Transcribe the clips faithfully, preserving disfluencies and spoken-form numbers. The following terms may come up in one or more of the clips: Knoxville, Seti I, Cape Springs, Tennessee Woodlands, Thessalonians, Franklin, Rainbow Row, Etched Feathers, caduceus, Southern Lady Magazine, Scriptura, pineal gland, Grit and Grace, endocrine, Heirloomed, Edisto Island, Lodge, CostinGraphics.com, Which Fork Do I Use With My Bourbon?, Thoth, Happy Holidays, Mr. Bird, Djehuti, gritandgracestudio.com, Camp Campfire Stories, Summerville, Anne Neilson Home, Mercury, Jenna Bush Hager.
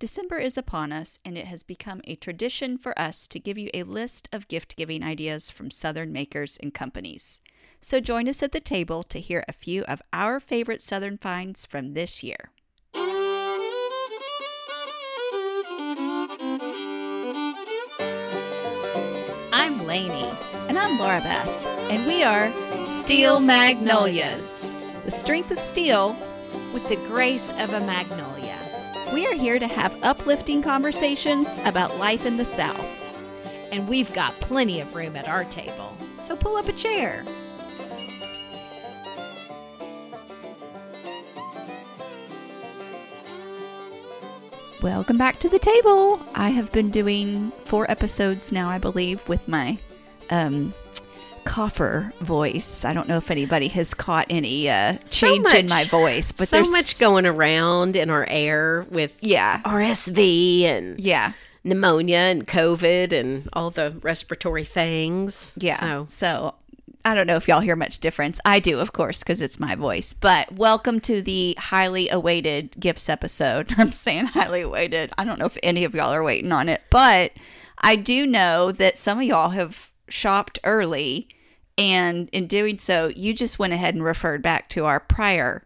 December is upon us, and it has become a tradition for us to give you a list of gift-giving ideas from Southern makers and companies. So join us at the table to hear a few of our favorite Southern finds from this year. I'm Lainey. And I'm Laura Beth. And we are Steel Magnolias. The strength of steel with the grace of a magnolia. We are here to have uplifting conversations about life in the South. And we've got plenty of room at our table, so pull up a chair. Welcome back to the table. I have been doing four episodes now, I believe, with my um, cougher voice. I don't know if anybody has caught any uh, change so much, in my voice, but so there's so much going around in our air with yeah. R S V and yeah. pneumonia and COVID and all the respiratory things. Yeah. So. so I don't know if y'all hear much difference. I do, of course, because it's my voice. But welcome to the highly awaited gifts episode. I'm saying highly awaited. I don't know if any of y'all are waiting on it, but I do know that some of y'all have shopped early. And in doing so, you just went ahead and referred back to our prior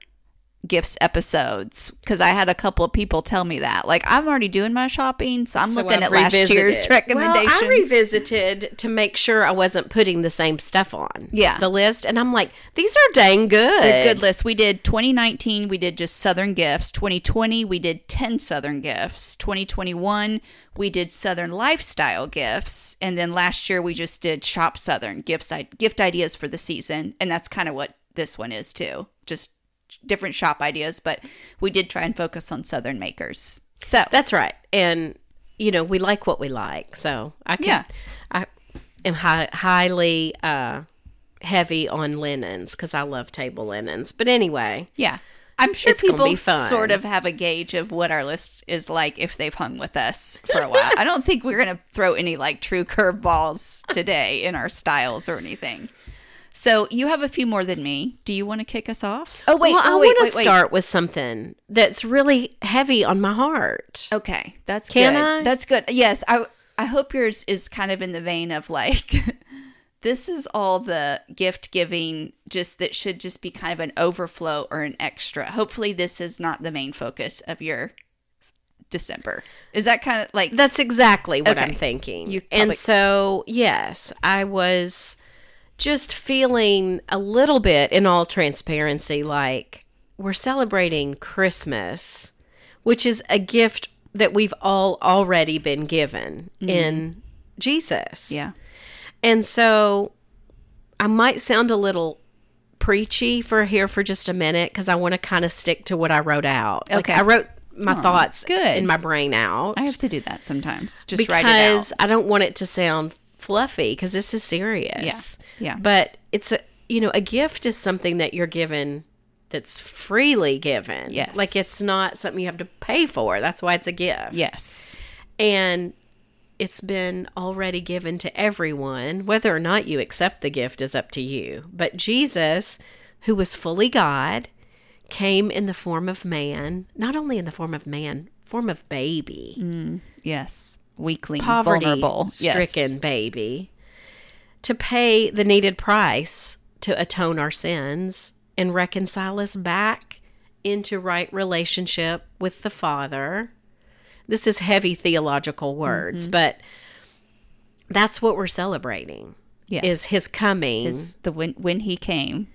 gifts episodes, because I had a couple of people tell me that. Like, I'm already doing my shopping, so I'm so looking I've at revisited. last year's recommendations. Well, I revisited to make sure I wasn't putting the same stuff on yeah. the list. And I'm like, these are dang good. They're good lists. We did twenty nineteen, we did just Southern gifts. twenty twenty, we did ten Southern gifts. twenty twenty-one, we did Southern lifestyle gifts, and then last year we just did Shop Southern gifts, gift ideas for the season, and that's kind of what this one is too, just different shop ideas, but we did try and focus on Southern makers. So that's right, and you know we like what we like, so I can, yeah, I am high, highly uh, heavy on linens because I love table linens, but anyway, yeah. I'm sure it's people sort of have a gauge of what our list is like if they've hung with us for a while. I don't think we're going to throw any like true curveballs today in our styles or anything. So you have a few more than me. Do you want to kick us off? Oh, wait. Well, oh, I wait, want to wait, start wait. with something that's really heavy on my heart. Okay. That's Can good. Can I? That's good. Yes. I, I hope yours is kind of in the vein of like... This is all the gift giving just that should just be kind of an overflow or an extra. Hopefully this is not the main focus of your December. Is that kind of like... That's exactly what okay. I'm thinking. You probably- and so, yes, I was just feeling a little bit, in all transparency, like we're celebrating Christmas, which is a gift that we've all already been given mm-hmm. in Jesus. Yeah. And so I might sound a little preachy for here for just a minute because I want to kind of stick to what I wrote out. Okay. Like I wrote my oh, thoughts good. in my brain out. I have to do that sometimes. Just write it out. Because I don't want it to sound fluffy because this is serious. Yeah. Yeah. But it's, a you know, a gift is something that you're given that's freely given. Yes. Like it's not something you have to pay for. That's why it's a gift. Yes. And... it's been already given to everyone. Whether or not you accept the gift is up to you. But Jesus, who was fully God, came in the form of man. Not only in the form of man, form of baby. Mm, yes. Weakling, poverty, vulnerable, stricken yes. baby. To pay the needed price to atone our sins and reconcile us back into right relationship with the Father. This is heavy theological words, mm-hmm. but that's what we're celebrating. yes. is his coming. His, the when, when he came.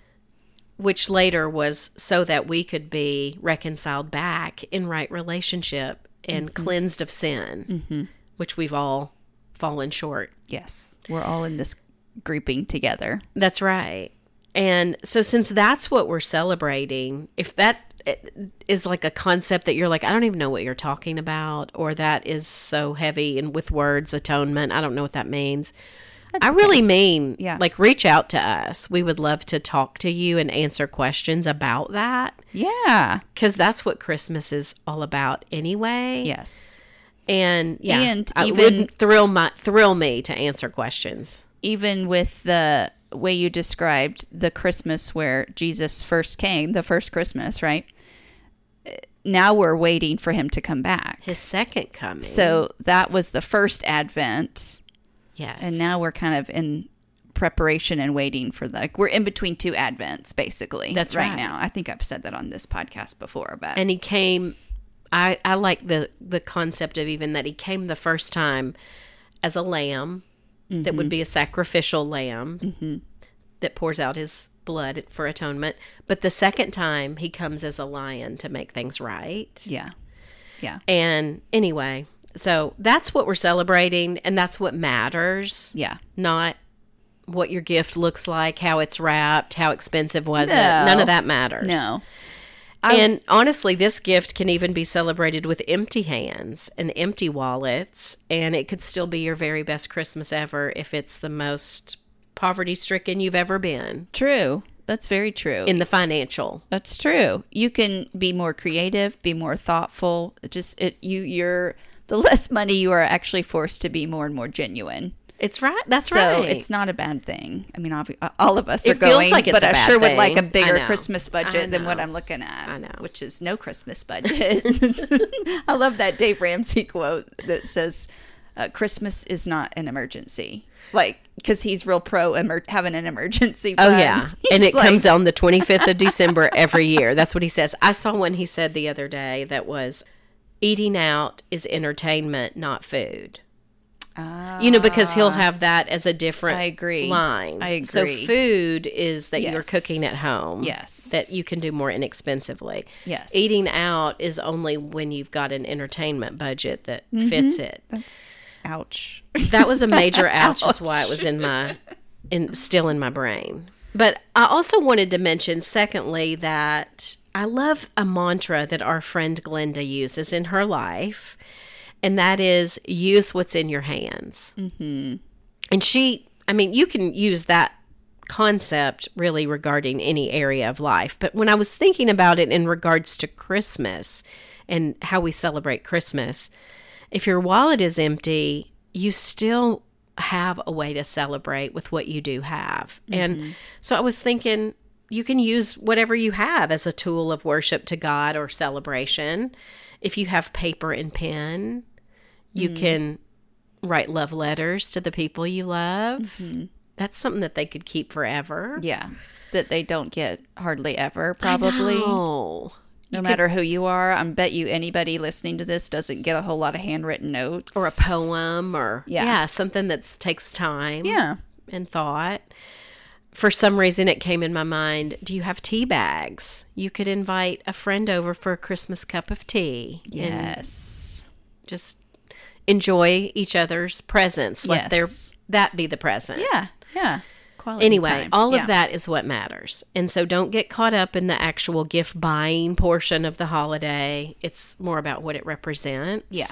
Which later was so that we could be reconciled back in right relationship and mm-hmm. cleansed of sin, mm-hmm. which we've all fallen short. Yes. We're all in this grouping together. That's right. And so since that's what we're celebrating, if that is like a concept that you're like, I don't even know what you're talking about, or that is so heavy and with words, atonement, I don't know what that means. That's I okay. really mean, yeah. like, reach out to us. We would love to talk to you and answer questions about that. Yeah. Because that's what Christmas is all about anyway. Yes. And, yeah, and it even, would thrill, my, thrill me to answer questions. Even with the way you described the Christmas where Jesus first came, the first Christmas, right? Now we're waiting for him to come back. His second coming. So that was the first Advent. Yes. And now we're kind of in preparation and waiting for the, like, we're in between two Advents, basically. That's right. Right now. I think I've said that on this podcast before. But And he came, I, I like the, the concept of even that he came the first time as a lamb mm-hmm. that would be a sacrificial lamb mm-hmm. that pours out his blood for atonement. But the second time he comes as a lion to make things right. Yeah. Yeah. And anyway, so that's what we're celebrating, and that's what matters. Yeah. Not what your gift looks like, how it's wrapped, how expensive was no. it. None of that matters. No. I, and honestly, this gift can even be celebrated with empty hands and empty wallets, and it could still be your very best Christmas ever if it's the most poverty-stricken you've ever been. True. That's very true. In the financial. That's true. You can be more creative, be more thoughtful. Just it, you, you're... the less money you are actually forced to be more and more genuine. It's right. That's so right. So it's not a bad thing. I mean, all of us are it going, feels like it's but a I bad sure thing. Would like a bigger Christmas budget than what I'm looking at. I know. Which is no Christmas budget. I love that Dave Ramsey quote that says, uh, Christmas is not an emergency. Like, because he's real pro emer- having an emergency fund. Oh, yeah. He's and it like... comes on the twenty-fifth of December every year. That's what he says. I saw one he said the other day that was, eating out is entertainment, not food. Ah, you know, because he'll have that as a different I agree. Line. I agree. So food is that yes. you're cooking at home. Yes. That you can do more inexpensively. Yes. Eating out is only when you've got an entertainment budget that mm-hmm. fits it. That's ouch. That was a major ouch. Ouch is why it was in my, in still in my brain. But I also wanted to mention, secondly, that I love a mantra that our friend Glenda uses in her life, and that is, use what's in your hands. Mm-hmm. And she, I mean, you can use that concept really regarding any area of life. But when I was thinking about it in regards to Christmas and how we celebrate Christmas, if your wallet is empty, you still have a way to celebrate with what you do have. Mm-hmm. And so I was thinking, you can use whatever you have as a tool of worship to God or celebration. If you have paper and pen, you mm-hmm. can write love letters to the people you love. Mm-hmm. That's something that they could keep forever. Yeah, that they don't get hardly ever, probably. I know. No you matter could, who you are, I bet you anybody listening to this doesn't get a whole lot of handwritten notes. Or a poem or yeah, yeah something that takes time yeah. and thought. For some reason, it came in my mind, do you have tea bags? You could invite a friend over for a Christmas cup of tea. Yes. And just enjoy each other's presents. Let yes. their, that be the present. Yeah, yeah. Quality anyway, time. All yeah. of that is what matters. And so don't get caught up in the actual gift buying portion of the holiday. It's more about what it represents. Yeah.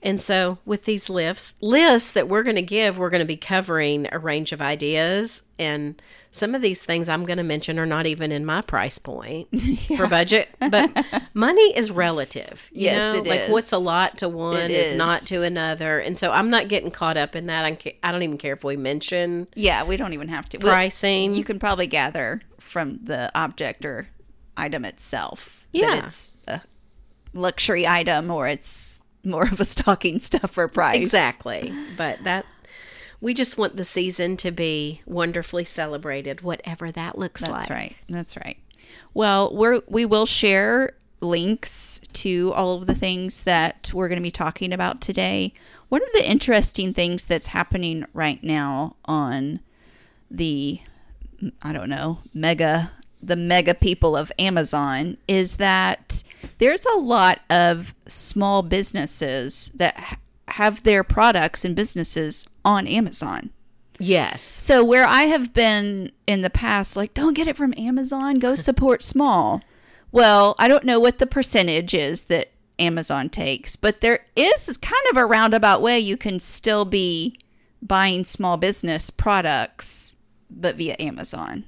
And so with these lists, lists that we're going to give, we're going to be covering a range of ideas. And some of these things I'm going to mention are not even in my price point yeah. for budget. But money is relative. You yes, know? It like is. Like what's a lot to one it is not to another. And so I'm not getting caught up in that. I, ca- I don't even care if we mention. Yeah, we don't even have to. Pricing. Well, you can probably gather from the object or item itself. Yeah. That it's a luxury item or it's more of a stocking stuffer price. Exactly. But that we just want the season to be wonderfully celebrated, whatever that looks that's like. That's right. That's right. Well, we're we will share links to all of the things that we're going to be talking about today. One of the interesting things that's happening right now on the, I don't know, mega, the mega people of Amazon is that there's a lot of small businesses that have their products and businesses on Amazon. Yes. So where I have been in the past, like, don't get it from Amazon, go support small. Well, I don't know what the percentage is that Amazon takes, but there is kind of a roundabout way you can still be buying small business products, but via Amazon.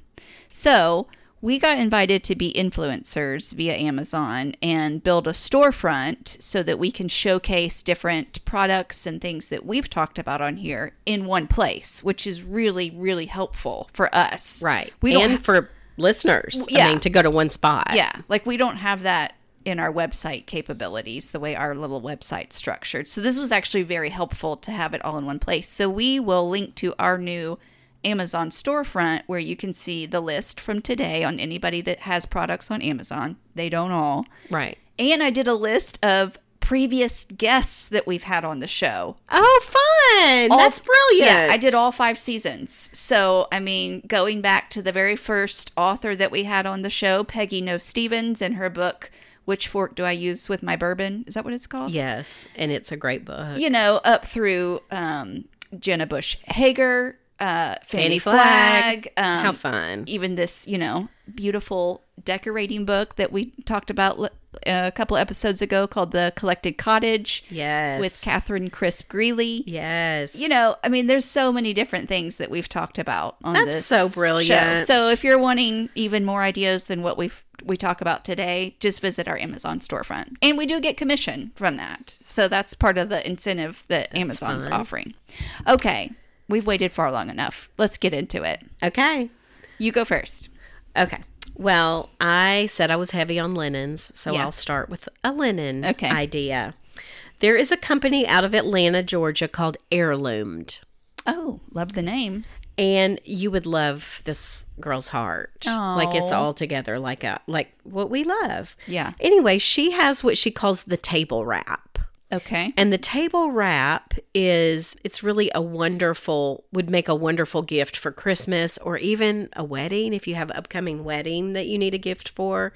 So we got invited to be influencers via Amazon and build a storefront so that we can showcase different products and things that we've talked about on here in one place, which is really, really helpful for us. Right. We don't and ha- for listeners, yeah. I mean, to go to one spot. Yeah. Like, we don't have that in our website capabilities, the way our little website's structured. So this was actually very helpful to have it all in one place. So we will link to our new Amazon storefront where you can see the list from today on anybody that has products on Amazon. They don't all. Right. And I did a list of previous guests that we've had on the show. Oh, fun. All, That's brilliant. Yeah, I did all five seasons. So, I mean, going back to the very first author that we had on the show, Peggy No Stevens, and her book, Which Fork Do I Use With My Bourbon? Is that what it's called? Yes. And it's a great book. You know, up through um, Jenna Bush Hager, Uh, Fanny, Fanny Flagg. Flag. Um, How fun. Even this, you know, beautiful decorating book that we talked about a couple episodes ago called The Collected Cottage. Yes. With Katherine Crisp Greeley. Yes. You know, I mean, there's so many different things that we've talked about on That's this so brilliant. Show. So if you're wanting even more ideas than what we've we talk about today, just visit our Amazon storefront. And we do get commission from that. So that's part of the incentive that that's Amazon's fun. Offering. Okay. We've waited far long enough. Let's get into it. Okay. You go first. Okay. Well, I said I was heavy on linens, so yeah. I'll start with a linen okay. idea. There is a company out of Atlanta, Georgia called Heirloomed. Oh, love the name. And you would love this girl's heart. Aww. Like, it's all together, like a like what we love. Yeah. Anyway, she has what she calls the table wrap. Okay. And the table wrap is, it's really a wonderful, would make a wonderful gift for Christmas or even a wedding if you have an upcoming wedding that you need a gift for.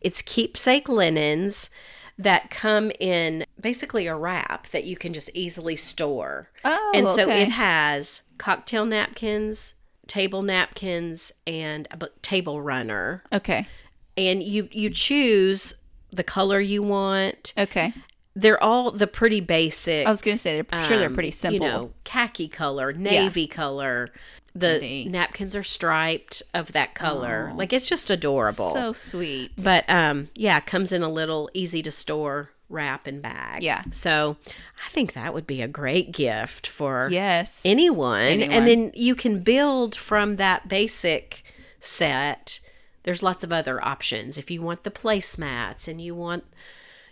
It's keepsake linens that come in basically a wrap that you can just easily store. Oh, and so okay. it has cocktail napkins, table napkins, and a table runner. Okay. And you, you choose the color you want. Okay. They're all the pretty basic. I was going to say, they're, um, sure they're pretty simple. You know, khaki color, navy yeah. color. The Indeed. Napkins are striped of that color. Aww. Like, it's just adorable. So sweet. But, um, yeah, it comes in a little easy-to-store wrap and bag. Yeah. So I think that would be a great gift for yes. anyone. anyone. And then you can build from that basic set. There's lots of other options. If you want the placemats and you want...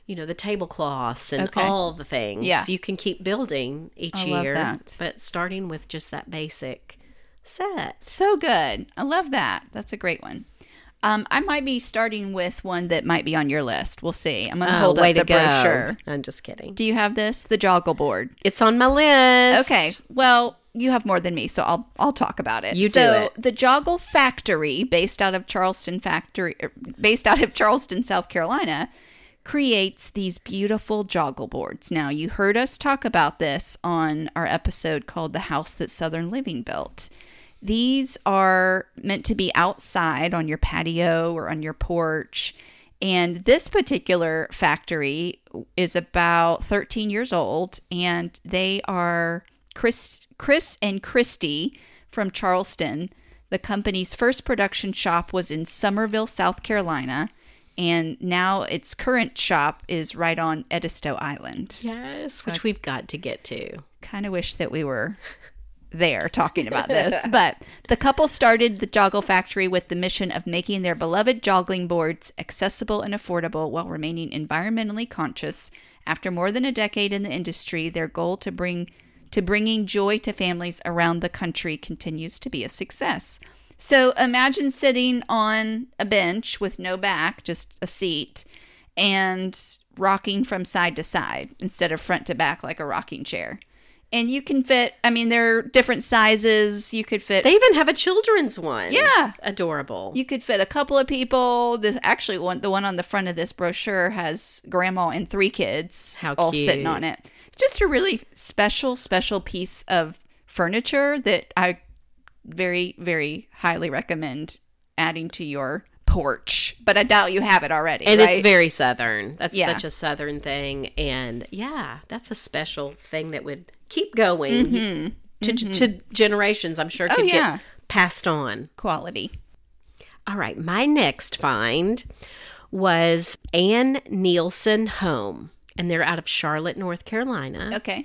you know, the tablecloths and okay. all the things. Yeah. You can keep building each I year. Love that. But starting with just that basic set. So good. I love that. That's a great one. Um, I might be starting with one that might be on your list. We'll see. I'm going to oh, hold up the go. brochure. I'm just kidding. Do you have this? The joggle board. It's on my list. Okay. Well, you have more than me, so I'll I'll talk about it. You so, do it. The Joggle Factory, based out of Charleston Factory, based out of Charleston, South Carolina, creates these beautiful joggle boards. Now, you heard us talk about this on our episode called The House That Southern Living Built. These are meant to be outside on your patio or on your porch. And this particular factory is about thirteen years old. And they are Chris, Chris and Christy from Charleston. The company's first production shop was in Summerville, South Carolina. And now its current shop is right on Edisto Island. Yes, so which I we've got to get to. Kind of wish that we were there talking about this. But the couple started the Joggle Factory with the mission of making their beloved joggling boards accessible and affordable while remaining environmentally conscious. After more than a decade in the industry, their goal to bring to bringing joy to families around the country continues to be a success. So imagine sitting on a bench with no back, just a seat, and rocking from side to side instead of front to back like a rocking chair. And you can fit, I mean, there are different sizes. You could fit. They even have a children's one. Yeah. Adorable. You could fit a couple of people. This actually, one, the one on the front of this brochure has grandma and three kids How all cute. Sitting on it. Just a really special, special piece of furniture that I very, very highly recommend adding to your porch, but I doubt you have it already. And right? It's very Southern. That's yeah. such a Southern thing. And yeah, that's a special thing that would keep going mm-hmm. to, mm-hmm. to generations, I'm sure, could oh, yeah. get passed on. Quality. All right. My next find was Anne Neilson Home, and they're out of Charlotte, North Carolina. Okay.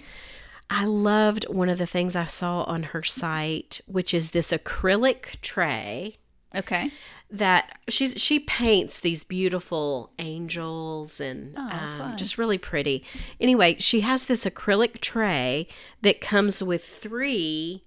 I loved one of the things I saw on her site, which is this acrylic tray. Okay. That she's she paints these beautiful angels and oh, um, just really pretty. Anyway, she has this acrylic tray that comes with three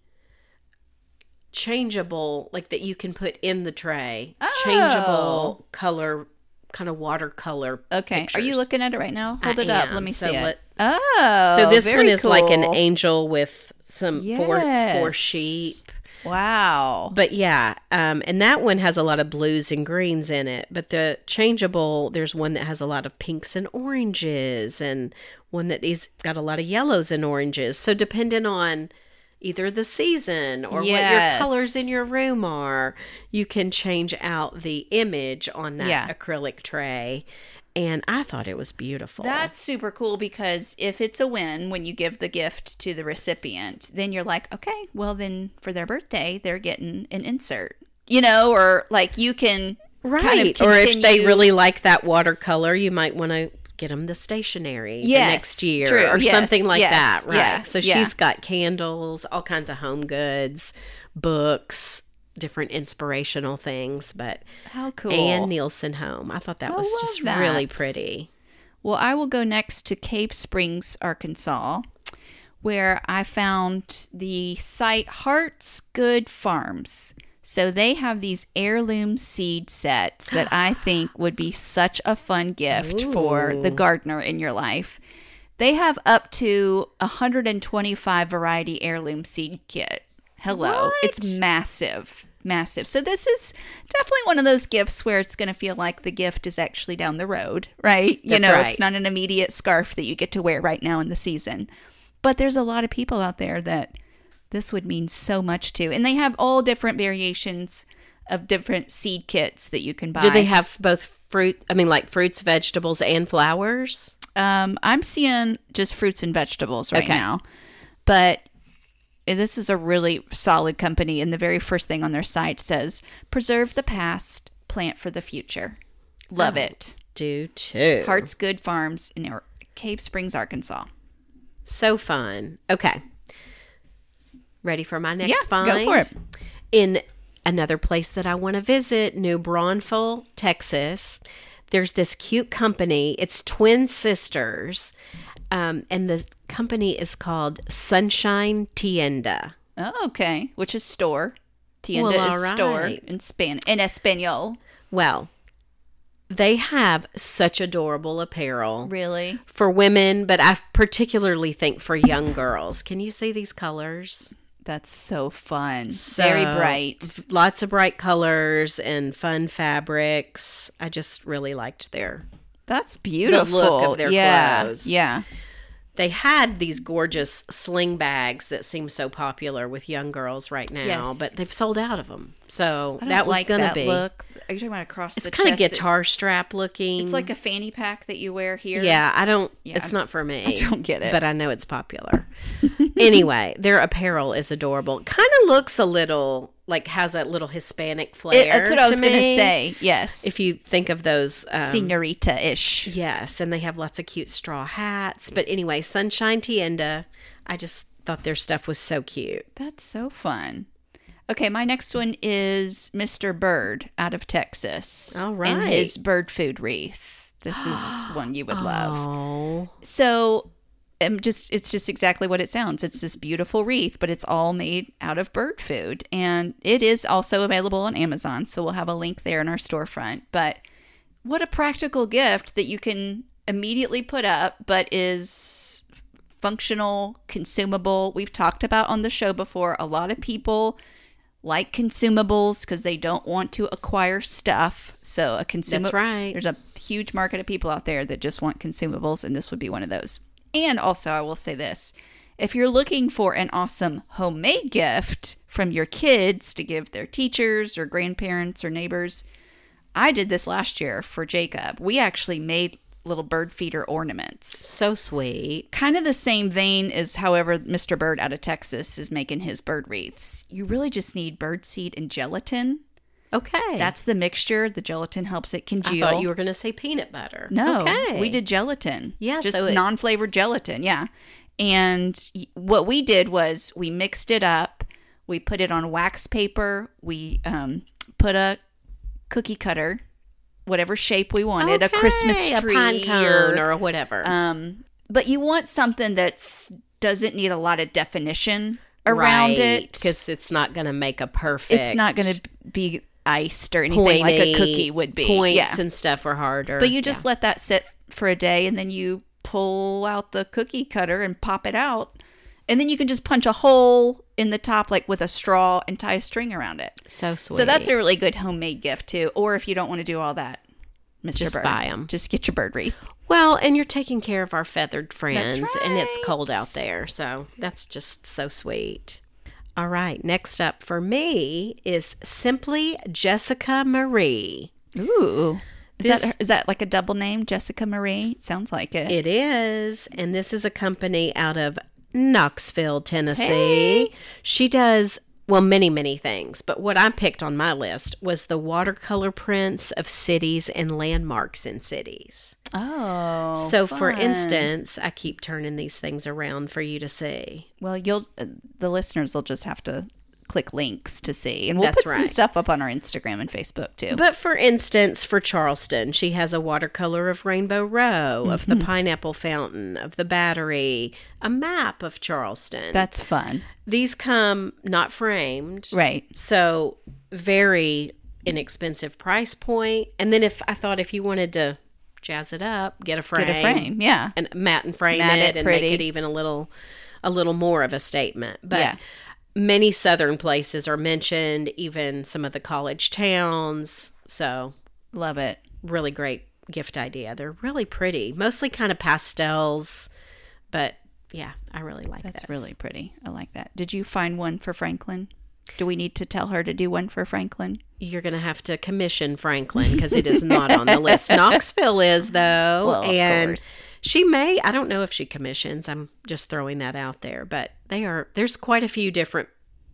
changeable, like that you can put in the tray, oh. changeable color, kind of watercolor. Okay, pictures. Are you looking at it right now? Hold I it am. Up. Let me so see let, it. Oh, so this very one is cool. like an angel with some yes. four four sheep. Wow. But yeah, um, and that one has a lot of blues and greens in it. But the changeable, there's one that has a lot of pinks and oranges and one that is got a lot of yellows and oranges. So depending on either the season or yes. what your colors in your room are, you can change out the image on that yeah. acrylic tray. And I thought it was beautiful. That's super cool because if it's a win when you give the gift to the recipient, then you're like, okay, well then for their birthday, they're getting an insert, you know, or like you can right. kind of continue. Or if they really like that watercolor, you might want to get them the stationery yes, the next year true. Or yes, something like yes, that. Right. Yeah, so yeah. she's got candles, all kinds of home goods, books, different inspirational things, but how cool. Anne Neilson Home. I thought that I was just that. Really pretty. Well, I will go next to Cape Springs, Arkansas, where I found the site Hearts Good Farms. So they have these heirloom seed sets that I think would be such a fun gift Ooh. For the gardener in your life. They have up to one hundred twenty-five variety heirloom seed kit. Hello. What? It's massive, massive. So this is definitely one of those gifts where it's going to feel like the gift is actually down the road, right? You That's know, right. It's not an immediate scarf that you get to wear right now in the season. But there's a lot of people out there that this would mean so much to. And they have all different variations of different seed kits that you can buy. Do they have both fruit, I mean like fruits, vegetables, and flowers? Um, I'm seeing just fruits and vegetables right okay. now. But this is a really solid company, and the very first thing on their site says, preserve the past, plant for the future. Love I it. Do too. Hearts Good Farms in Cape Springs, Arkansas. So fun. Okay. Ready for my next yeah, find? Go for it. In another place that I want to visit, New Braunfels, Texas, there's this cute company. It's twin sisters. Um, and the company is called Sunshine Tienda. Oh, okay. Which is store. Tienda well, is right. store in Spanish. In Espanol. Well, they have such adorable apparel. Really? For women, but I particularly think for young girls. Can you see these colors? That's so fun. So, very bright. Lots of bright colors and fun fabrics. I just really liked their That's beautiful. The look of their yeah, clothes. Yeah. They had these gorgeous sling bags that seem so popular with young girls right now, yes. but they've sold out of them. So that was like going to be. Look. Are you talking about across it's the chest? It's kind of guitar strap looking. It's like a fanny pack that you wear here. Yeah, I don't. Yeah, it's I'm, not for me. I don't get it. But I know it's popular. Anyway, their apparel is adorable. Kind of looks a little. Like has that little Hispanic flair. It, that's what I was going to say. Yes. If you think of those. Um, Senorita-ish. Yes. And they have lots of cute straw hats. But anyway, Sunshine Tienda. I just thought their stuff was so cute. That's so fun. Okay. My next one is Mister Bird out of Texas. All right. And his bird food wreath. This is one you would love. Oh. So. And just it's just exactly what it sounds. It's this beautiful wreath, but it's all made out of bird food. And it is also available on Amazon, so we'll have a link there in our storefront. But what a practical gift that you can immediately put up, but is functional, consumable. We've talked about on the show before, a lot of people like consumables because they don't want to acquire stuff. So a consumable, that's right. There's a huge market of people out there that just want consumables, and this would be one of those. And also, I will say this. If you're looking for an awesome homemade gift from your kids to give their teachers or grandparents or neighbors, I did this last year for Jacob. We actually made little bird feeder ornaments. So sweet. Kind of the same vein as however Mister Bird out of Texas is making his bird wreaths. You really just need bird seed and gelatin. Okay. That's the mixture. The gelatin helps it congeal. I thought you were going to say peanut butter. No. Okay. We did gelatin. Yeah. Just so it- non-flavored gelatin. Yeah. And what we did was we mixed it up. We put it on wax paper. We um, put a cookie cutter, whatever shape we wanted, okay, a Christmas tree, a pine cone or, or whatever. Um, but you want something that doesn't need a lot of definition around right, it. Because it's not going to make a perfect. It's not going to be iced or anything pointy, like a cookie would be. Points yeah. and stuff are harder. But you just yeah. let that sit for a day, and then you pull out the cookie cutter and pop it out, and then you can just punch a hole in the top like with a straw and tie a string around it. So sweet. So that's a really good homemade gift too. Or if you don't want to do all that, Mister Just Bird, buy them. Just get your bird wreath. Well, and you're taking care of our feathered friends, that's right. And it's cold out there, so that's just so sweet. All right, next up for me is Simply Jessica Marie. Ooh. Is that, is that like a double name, Jessica Marie? It sounds like it. It is. And this is a company out of Knoxville, Tennessee. Hey. She does, well, many, many things. But what I picked on my list was the watercolor prints of cities and landmarks in cities. Oh, so fun. For instance, I keep turning these things around for you to see. Well, you'll uh, the listeners will just have to click links to see. And we'll That's put right. some stuff up on our Instagram and Facebook too. But for instance, for Charleston, she has a watercolor of Rainbow Row, mm-hmm. of the Pineapple Fountain, of the Battery, a map of Charleston. That's fun. These come not framed. Right. So very inexpensive price point. And then if I thought if you wanted to jazz it up, get a frame. Get a frame, yeah. And mat and frame mat it, it and make it even a little, a little more of a statement. But yeah. Many southern places are mentioned, even some of the college towns. So, love it. Really great gift idea. They're really pretty, mostly kind of pastels, but yeah, I really like that. That's those. Really pretty. I like that. Did you find one for Franklin? Do we need to tell her to do one for Franklin? You're going to have to commission Franklin because it is not on the list. Knoxville is, though. Well, of and course. She may, I don't know if she commissions. I'm just throwing that out there, but they are, there's quite a few different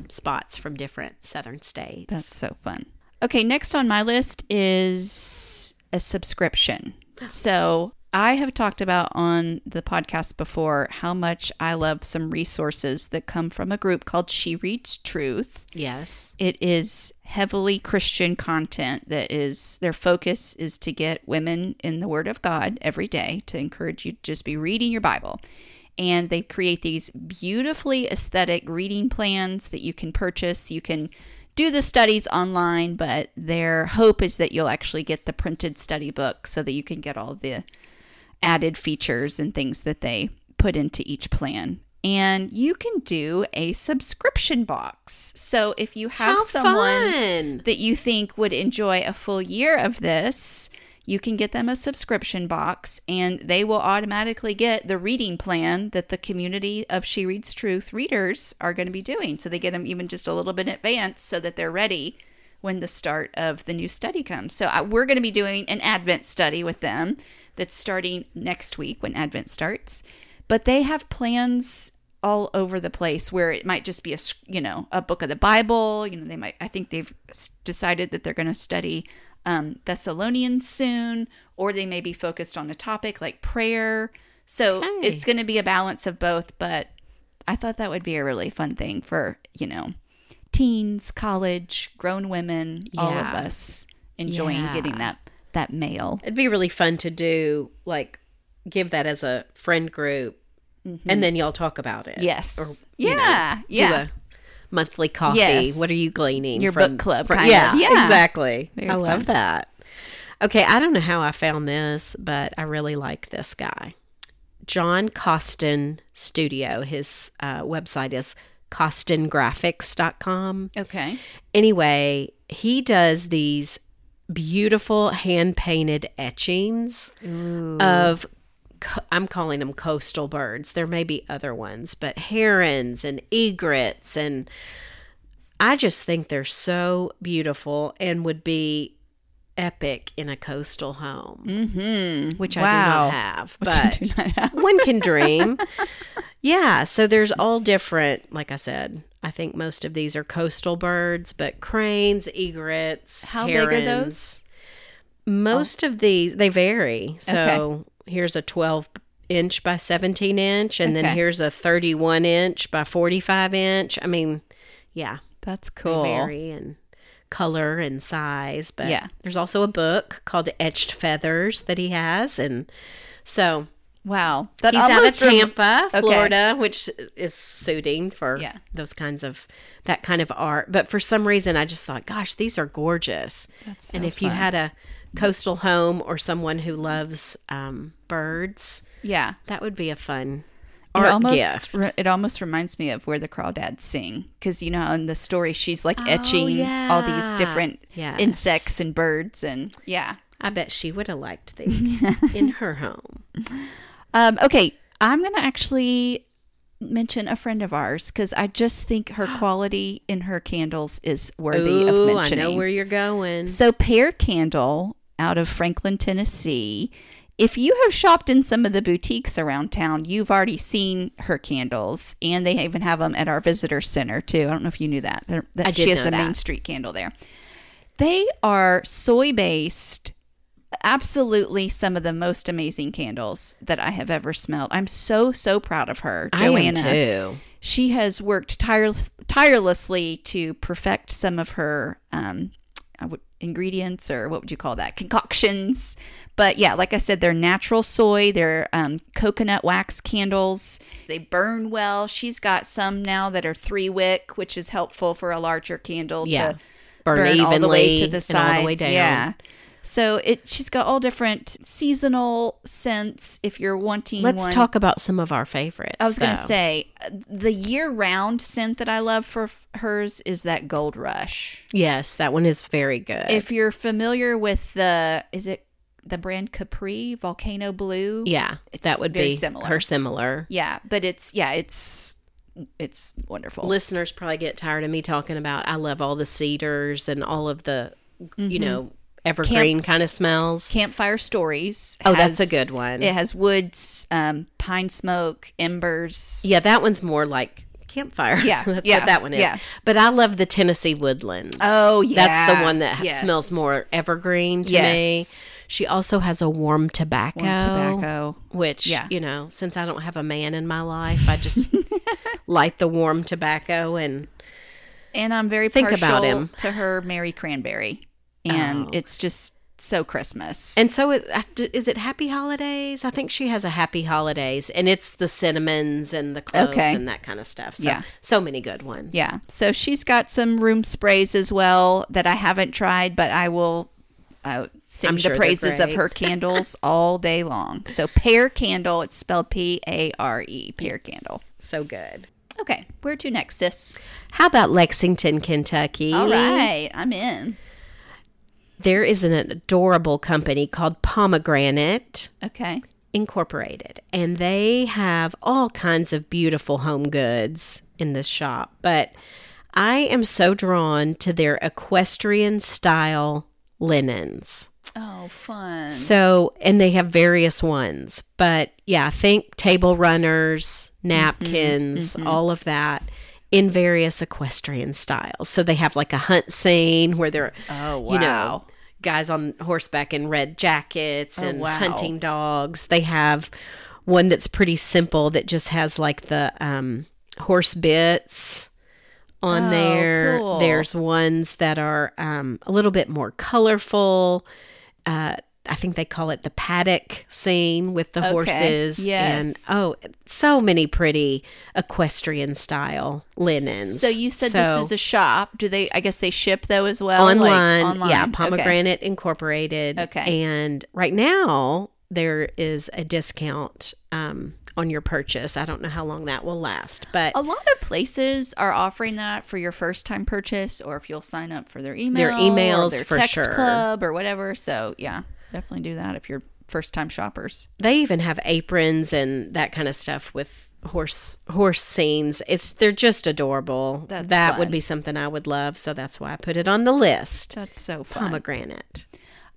spots from different southern states. That's so fun. Okay, next on my list is a subscription. So I have talked about on the podcast before how much I love some resources that come from a group called She Reads Truth. Yes. It is heavily Christian content that is, their focus is to get women in the Word of God every day, to encourage you to just be reading your Bible. And they create these beautifully aesthetic reading plans that you can purchase. You can do the studies online, but their hope is that you'll actually get the printed study book so that you can get all the added features and things that they put into each plan. And you can do a subscription box. So if you have How someone fun. That you think would enjoy a full year of this, you can get them a subscription box, and they will automatically get the reading plan that the community of She Reads Truth readers are going to be doing. So they get them even just a little bit in advance so that they're ready when the start of the new study comes. So I, we're going to be doing an Advent study with them that's starting next week when Advent starts. But they have plans all over the place where it might just be a, you know, a book of the Bible. You know, they might, I think they've decided that they're going to study Um, Thessalonians soon, or they may be focused on a topic like prayer. So okay. It's going to be a balance of both, but I thought that would be a really fun thing for, you know, teens, college, grown women, yeah. all of us enjoying yeah. getting that, that mail. It'd be really fun to do, like give that as a friend group, mm-hmm. and then y'all talk about it. Yes. Or, yeah. You know, yeah. Do a, monthly coffee. Yes. What are you gleaning? Your from, book club. From, kind yeah, of. yeah, exactly. Very I fun. Love that. Okay, I don't know how I found this, but I really like this guy. John Costin studio. His uh, website is costin graphics dot com. Okay. Anyway, he does these beautiful hand-painted etchings Ooh. of, I'm calling them coastal birds. There may be other ones, but herons and egrets. And I just think they're so beautiful and would be epic in a coastal home, mm-hmm. which, wow. I have, which I do not have, but one can dream. Yeah. So there's all different, like I said, I think most of these are coastal birds, but cranes, egrets, How herons. big are those? Most oh. of these, they vary. So okay. here's a twelve inch by seventeen inch, and okay. then here's a thirty-one inch by forty-five inch. I mean, yeah. That's cool. They vary in color and size, but yeah. there's also a book called Etched Feathers that he has, and so wow, that he's out of Tampa, rem- Florida, okay. which is suiting for yeah. those kinds of that kind of art. But for some reason, I just thought, gosh, these are gorgeous. That's so and if fun. You had a coastal home or someone who loves um, birds, yeah, that would be a fun. It almost, re- it almost reminds me of Where the Crawdads Sing, because, you know, in the story, she's like etching oh, yeah. all these different yes. insects and birds. And yeah, I bet she would have liked these in her home. Um, okay. I'm going to actually mention a friend of ours, because I just think her quality in her candles is worthy Ooh, of mentioning. I know where you're going. So Pear Candle out of Franklin, Tennessee. If you have shopped in some of the boutiques around town, you've already seen her candles, and they even have them at our visitor center, too. I don't know if you knew that. They're, that I did she has know a that. Main Street candle there. They are soy-based, absolutely some of the most amazing candles that I have ever smelled. I'm so, so proud of her, Joanna. I am too. She has worked tireless, tirelessly to perfect some of her um I would, ingredients, or what would you call that? Concoctions. But yeah, like I said, they're natural soy. They're um, coconut wax candles. They burn well. She's got some now that are three wick, which is helpful for a larger candle yeah. to burn, burn evenly all the way to the sides. And all the way down. Yeah. So it, she's got all different seasonal scents if you're wanting Let's one. talk about some of our favorites. I was so. going to say, the year-round scent that I love for hers is that Gold Rush. Yes, that one is very good. If you're familiar with the, is it the brand Capri, Volcano Blue? Yeah, it's that would very be similar. her similar. Yeah, but it's, yeah, it's... it's wonderful. Listeners probably get tired of me talking about, I love all the cedars and all of the, mm-hmm. you know, evergreen Camp, kind of smells. Campfire Stories. Has, oh, that's a good one. It has woods, um, pine smoke, embers. Yeah, that one's more like campfire. Yeah. That's yeah, what that one is. Yeah. But I love the Tennessee Woodlands. Oh, yeah. That's the one that yes. smells more evergreen to yes. me. She also has a warm tobacco. Warm tobacco. Which, yeah. you know, since I don't have a man in my life, I just light the warm tobacco and And I'm very think partial about him. to her Mary Cranberry. And oh. it's just so Christmas. And so is, is it Happy Holidays? I think she has a Happy Holidays. And it's the cinnamons and the cloves okay. and that kind of stuff. So, yeah. so many good ones. Yeah. So she's got some room sprays as well that I haven't tried, but I will uh, sing I'm the sure praises of her candles all day long. So Pear Candle, it's spelled P A R E, Pear yes. Candle. So good. Okay. Where to next, sis? How about Lexington, Kentucky? All right. I'm in. There is an adorable company called Pomegranate okay. Incorporated, and they have all kinds of beautiful home goods in this shop. But I am so drawn to their equestrian-style linens. Oh, fun. So, and they have various ones. But, yeah, I think table runners, napkins, mm-hmm, mm-hmm. all of that. In various equestrian styles. So they have like a hunt scene where they're, oh, wow. you know, guys on horseback in red jackets oh, and wow. hunting dogs. They have one that's pretty simple that just has like the um, horse bits on oh, there. Cool. There's ones that are um, a little bit more colorful. Uh, I think they call it the paddock scene with the okay. horses. Yes. And, oh, so many pretty equestrian style linens. So you said so, this is a shop. Do they, I guess they ship though as well? Online. Like online. Yeah. Pomegranate okay. Incorporated. Okay. And right now there is a discount um, on your purchase. I don't know how long that will last, but a lot of places are offering that for your first time purchase, or if you'll sign up for their email, their emails, or their for text sure. club or whatever. So yeah, definitely do that if you're first time shoppers. They even have aprons and that kind of stuff with horse horse scenes. It's they're just adorable. That's that fun. Would be something I would love. So that's why I put it on the list. That's so fun. Pomegranate.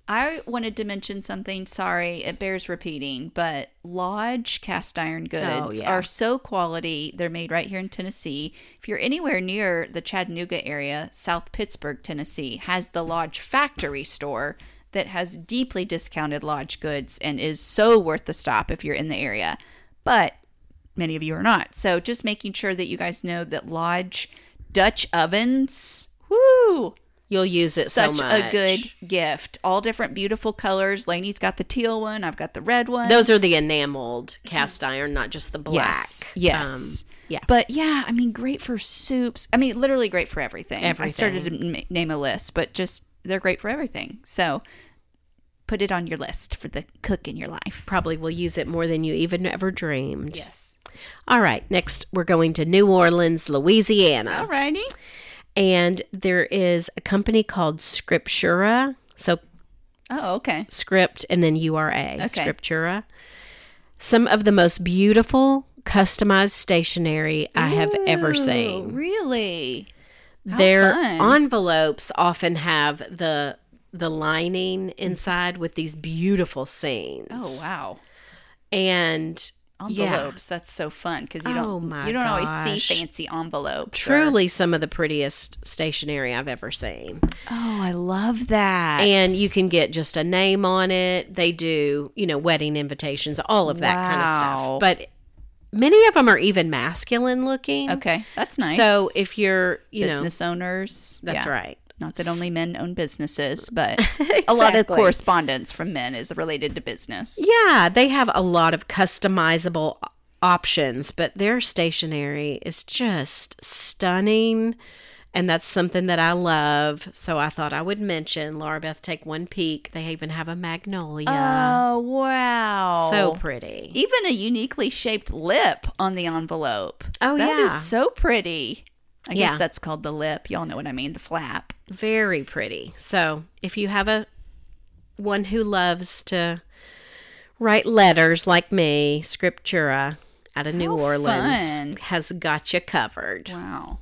I wanted to mention something. Sorry, it bears repeating, but Lodge cast iron goods oh, yeah. are so quality. They're made right here in Tennessee. If you're anywhere near the Chattanooga area, South Pittsburgh, Tennessee has the Lodge Factory store that has deeply discounted Lodge goods and is so worth the stop if you're in the area. But many of you are not. So just making sure that you guys know that Lodge Dutch ovens, woo! You'll use it so much. Such a good gift. All different beautiful colors. Lainey's got the teal one. I've got the red one. Those are the enameled cast iron, not just the black. Yes. yes. Um, yeah. But yeah, I mean, great for soups. I mean, literally great for everything. everything. I started to m- name a list, but just they're great for everything. So put it on your list for the cook in your life. Probably will use it more than you even ever dreamed. Yes. All right. Next, we're going to New Orleans, Louisiana. All righty. And there is a company called Scriptura. So, oh, okay. Script and then U R A. Okay. Scriptura. Some of the most beautiful customized stationery Ooh, I have ever seen. Really? How Their fun. Envelopes often have the the lining inside with these beautiful scenes. Oh, wow. And envelopes yeah. that's so fun because you don't oh my you don't gosh. always see fancy envelopes. Truly or... some of the prettiest stationery I've ever seen. Oh, I love that. And you can get just a name on it. They do, you know, wedding invitations, all of that wow. kind of stuff. But many of them are even masculine looking. Okay, that's nice. So if you're you business know, owners, that's yeah. right. Not that only men own businesses, but exactly. a lot of correspondence from men is related to business. Yeah, they have a lot of customizable options, but their stationery is just stunning, and that's something that I love. So I thought I would mention, Laura Beth, take one peek. They even have a magnolia. Oh, wow. So pretty. Even a uniquely shaped lip on the envelope. Oh, that yeah. That is so pretty. I yeah. guess that's called the lip. Y'all know what I mean, the flap. Very pretty. So if you have a one who loves to write letters like me, Scriptura out of How New Orleans fun. has got you covered. Wow.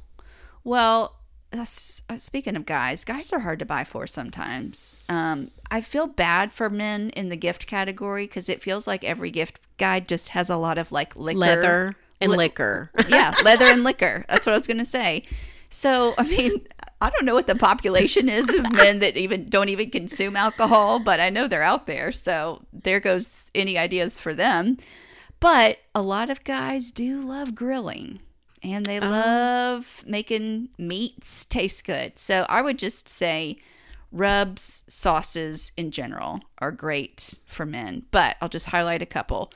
Well, that's, uh, speaking of guys, guys are hard to buy for sometimes. Um, I feel bad for men in the gift category because it feels like every gift guide just has a lot of like liquor. Leather. And Le- liquor. Yeah, leather and liquor. That's what I was going to say. So, I mean, I don't know what the population is of men that even don't even consume alcohol, but I know they're out there. So there goes any ideas for them. But a lot of guys do love grilling and they um, love making meats taste good. So I would just say rubs, sauces in general are great for men. But I'll just highlight a couple.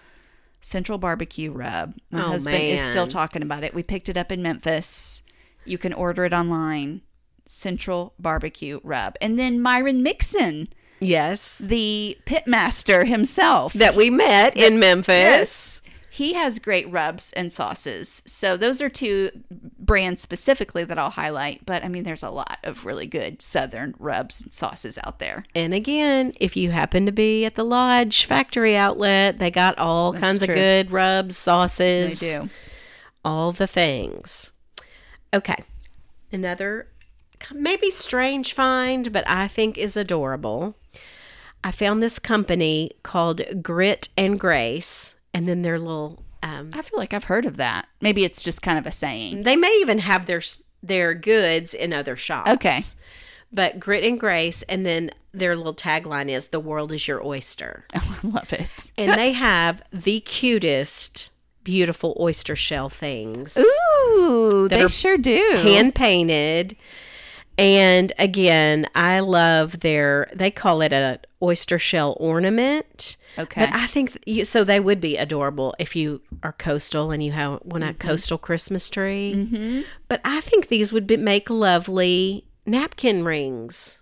Central Barbecue Rub. My oh, husband man. is still talking about it. We picked it up in Memphis. You can order it online. Central Barbecue Rub. And then Myron Mixon. Yes. The pitmaster himself. That we met in Memphis. Yes. He has great rubs and sauces. So those are two brands specifically that I'll highlight. But, I mean, there's a lot of really good Southern rubs and sauces out there. And, again, if you happen to be at the Lodge Factory Outlet, they got all That's kinds true. of good rubs, sauces. They do. All the things. Okay. Another maybe strange find, but I think is adorable. I found this company called Grit and Grace. And then their little... Um, I feel like I've heard of that. Maybe it's just kind of a saying. They may even have their their goods in other shops. Okay. But Grit and Grace, and then their little tagline is, "The world is your oyster." Oh, I love it. And they have the cutest, beautiful oyster shell things. Ooh, they sure do. Hand-painted. And again, I love their, they call it an oyster shell ornament. Okay. But I think, you, so they would be adorable if you are coastal and you have one mm-hmm. coastal Christmas tree. Mm-hmm. But I think these would be, make lovely napkin rings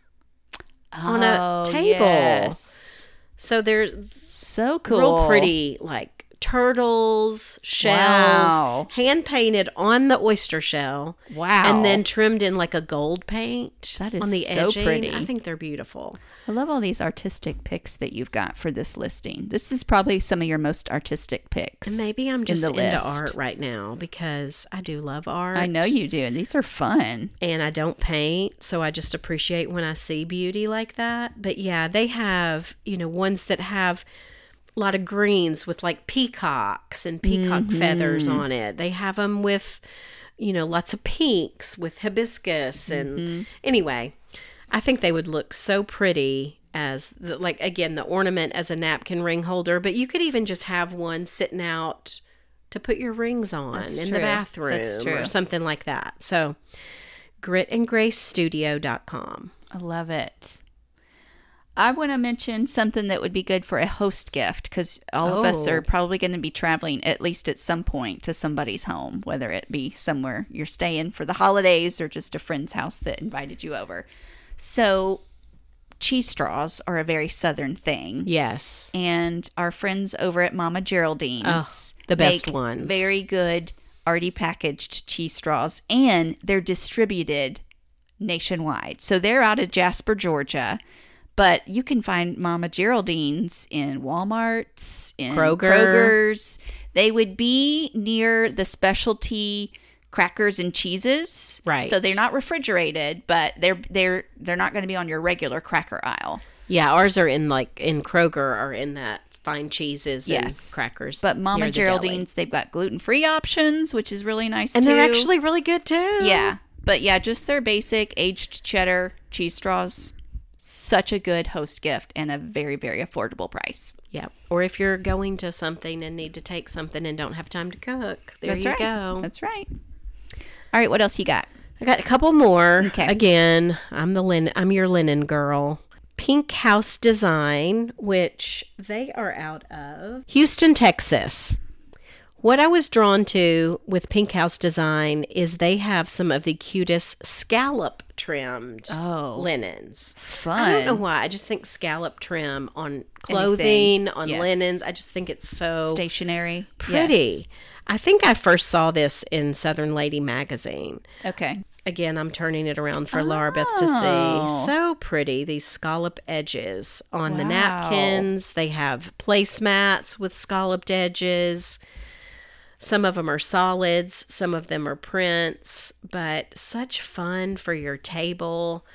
oh, on a table. Yes. So there's so cool, real pretty, like turtles shells, wow. hand painted on the oyster shell. Wow! And then trimmed in like a gold paint. That is on the so edging. Pretty. I think they're beautiful. I love all these artistic picks that you've got for this listing. This is probably some of your most artistic picks. And maybe I'm just in into art right now because I do love art. I know you do, and these are fun. And I don't paint, so I just appreciate when I see beauty like that. But yeah, they have you know ones that have a lot of greens with like peacocks and peacock mm-hmm. feathers on it. They have them with, you know, lots of pinks with hibiscus. And mm-hmm. anyway, I think they would look so pretty as the, like, again, the ornament as a napkin ring holder, but you could even just have one sitting out to put your rings on That's in true. The bathroom That's true. Or something like that. So grit and grace studio dot com. I love it. I want to mention something that would be good for a host gift because all oh. of us are probably going to be traveling at least at some point to somebody's home, whether it be somewhere you're staying for the holidays or just a friend's house that invited you over. So cheese straws are a very Southern thing. Yes. And our friends over at Mama Geraldine's. Oh, the best make ones. Very good, already packaged cheese straws, and they're distributed nationwide. So they're out of Jasper, Georgia. But you can find Mama Geraldine's in Walmart's, in Kroger. Kroger's. They would be near the specialty crackers and cheeses. Right. So they're not refrigerated, but they're they're they're not going to be on your regular cracker aisle. Yeah, ours are in like in Kroger or in that fine cheeses and yes. crackers. But Mama near Geraldine's, the they've got gluten-free options, which is really nice and too. And they're actually really good too. Yeah. But yeah, just their basic aged cheddar cheese straws. Such a good host gift and a very, very affordable price. Yeah. Or if you're going to something and need to take something and don't have time to cook, there That's you right. go. That's right. All right. What else you got? I got a couple more. Okay. Again, I'm the lin- I'm your linen girl. Pink House Design, which they are out of Houston, Texas. What I was drawn to with Pink House Design is they have some of the cutest scallop trimmed oh, linens. Fun. I don't know why. I just think scallop trim on clothing, Anything. on yes. linens. I just think it's so stationary. Pretty. Yes. I think I first saw this in Southern Lady magazine. Okay. Again, I'm turning it around for oh. Laura Beth to see. So pretty. These scallop edges on wow. the napkins. They have placemats with scalloped edges. Some of them are solids, some of them are prints, but such fun for your table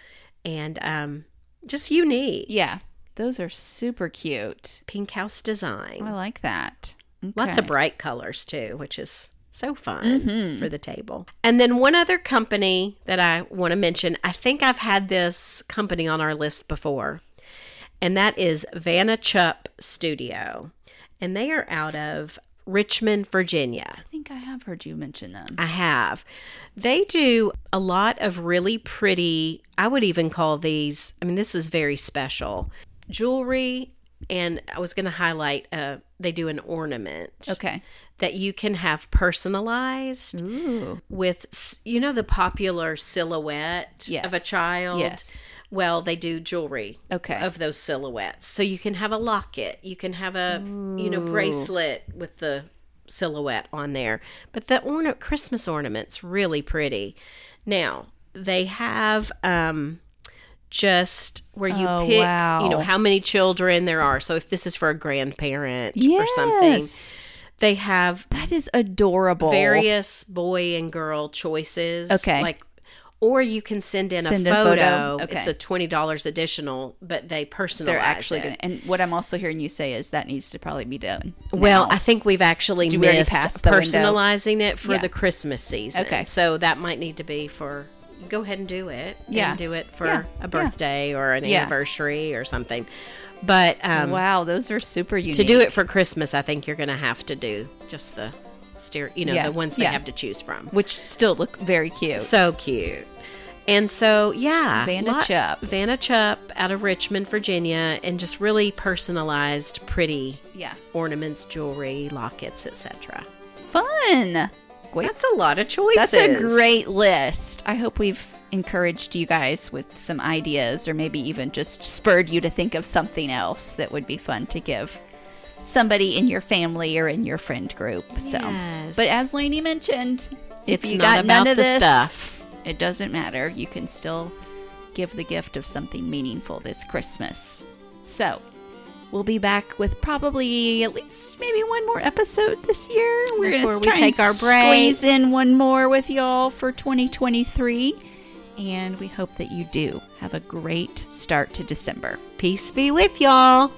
and um, just unique. Yeah, those are super cute. Pink House Design. I like that. Okay. Lots of bright colors too, which is so fun mm-hmm. for the table. And then one other company that I want to mention, I think I've had this company on our list before, and that is Vanna Chupp Studio. And they are out of Richmond, Virginia. I think I have heard you mention them. I have. They do a lot of really pretty, I would even call these, I mean, this is very special, jewelry. And I was going to highlight, uh, they do an ornament. Okay. That you can have personalized Ooh. With, you know, the popular silhouette yes. of a child. Yes. Well, they do jewelry okay. of those silhouettes. So you can have a locket. You can have a, Ooh. You know, bracelet with the silhouette on there. But the orna- Christmas ornament's really pretty. Now, they have... um just where you oh, pick, wow. you know, how many children there are. So if this is for a grandparent yes. or something, they have that is adorable. Various boy and girl choices. Okay, like or you can send in send a photo. A photo. Okay. It's a twenty dollars additional, but they personalize. They're actually it. Gonna, and what I'm also hearing you say is that needs to probably be done. Well, now. I think we've actually Do missed we the personalizing window? It for yeah. the Christmas season. Okay, so that might need to be for. Go ahead and do it. Yeah. And do it for yeah. a birthday yeah. or an yeah. anniversary or something. But, um, wow, those are super unique. To do it for Christmas, I think you're going to have to do just the, steer, you know, yeah. the ones they yeah. have to choose from. Which still look very cute. So cute. And so, yeah. Vanna lot, Chupp. Vanna Chupp out of Richmond, Virginia, and just really personalized, pretty yeah. ornaments, jewelry, lockets, et cetera. Fun. Wait. That's a lot of choices. That's a great list. I hope we've encouraged you guys with some ideas, or maybe even just spurred you to think of something else that would be fun to give somebody in your family or in your friend group. So, yes. But as Lainey mentioned, if it's you not got about none of the this stuff, it doesn't matter. You can still give the gift of something meaningful this Christmas. So we'll be back with probably at least maybe one more episode this year. We're going to try take and our break. squeeze in one more with y'all for twenty twenty-three. And we hope that you do have a great start to December. Peace be with y'all.